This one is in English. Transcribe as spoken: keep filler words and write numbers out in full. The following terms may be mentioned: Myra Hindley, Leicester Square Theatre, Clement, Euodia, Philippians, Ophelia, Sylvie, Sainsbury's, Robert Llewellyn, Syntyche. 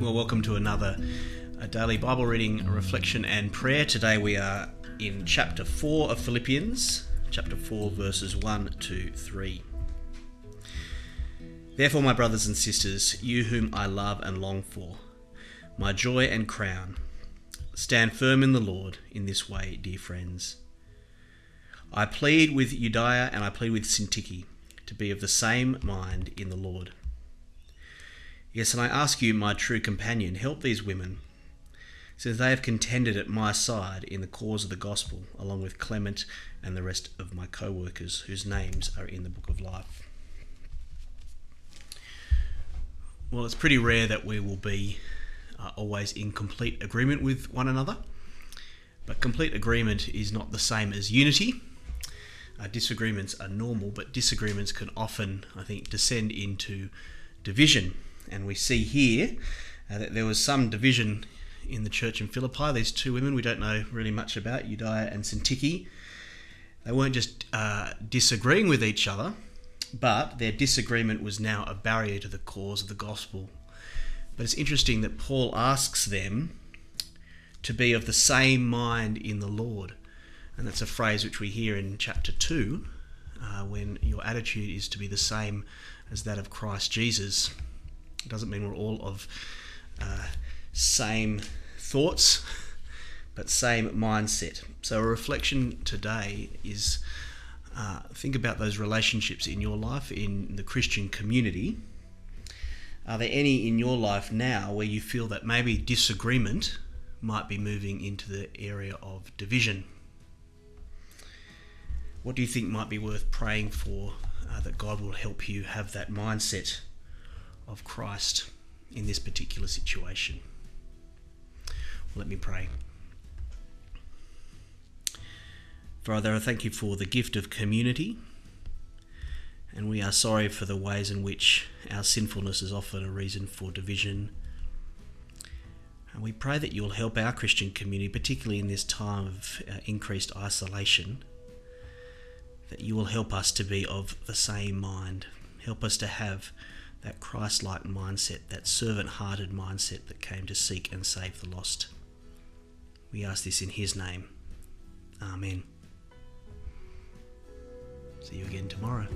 Well, welcome to another a daily Bible reading, reflection and prayer. Today we are in chapter four of Philippians, chapter four verses one to three. Therefore, my brothers and sisters, you whom I love and long for, my joy and crown, stand firm in the Lord in this way, dear friends. I plead with Euodia and I plead with Syntyche to be of the same mind in the Lord. Yes, and I ask you, my true companion, help these women, since they have contended at my side in the cause of the gospel, along with Clement and the rest of my co-workers, whose names are in the book of life. Well, it's pretty rare that we will be uh, always in complete agreement with one another, but complete agreement is not the same as unity. Uh, disagreements are normal, but disagreements can often, I think, descend into division. And we see here uh, that there was some division in the church in Philippi. These two women we don't know really much about, Euodia and Syntyche. They weren't just uh, disagreeing with each other, but their disagreement was now a barrier to the cause of the gospel. But it's interesting that Paul asks them to be of the same mind in the Lord. And that's a phrase which we hear in chapter two, uh, when your attitude is to be the same as that of Christ Jesus. It doesn't mean we're all of uh, same thoughts, but same mindset. So a reflection today is uh, think about those relationships in your life, in the Christian community. Are there any in your life now where you feel that maybe disagreement might be moving into the area of division? What do you think might be worth praying for, uh, that God will help you have that mindset of Christ in this particular situation? Let me pray. Father, I thank you for the gift of community, and we are sorry for the ways in which our sinfulness is often a reason for division. And we pray that you'll help our Christian community, particularly in this time of increased isolation, that you will help us to be of the same mind. Help us to have that Christ-like mindset, that servant-hearted mindset that came to seek and save the lost. We ask this in his name. Amen. See you again tomorrow.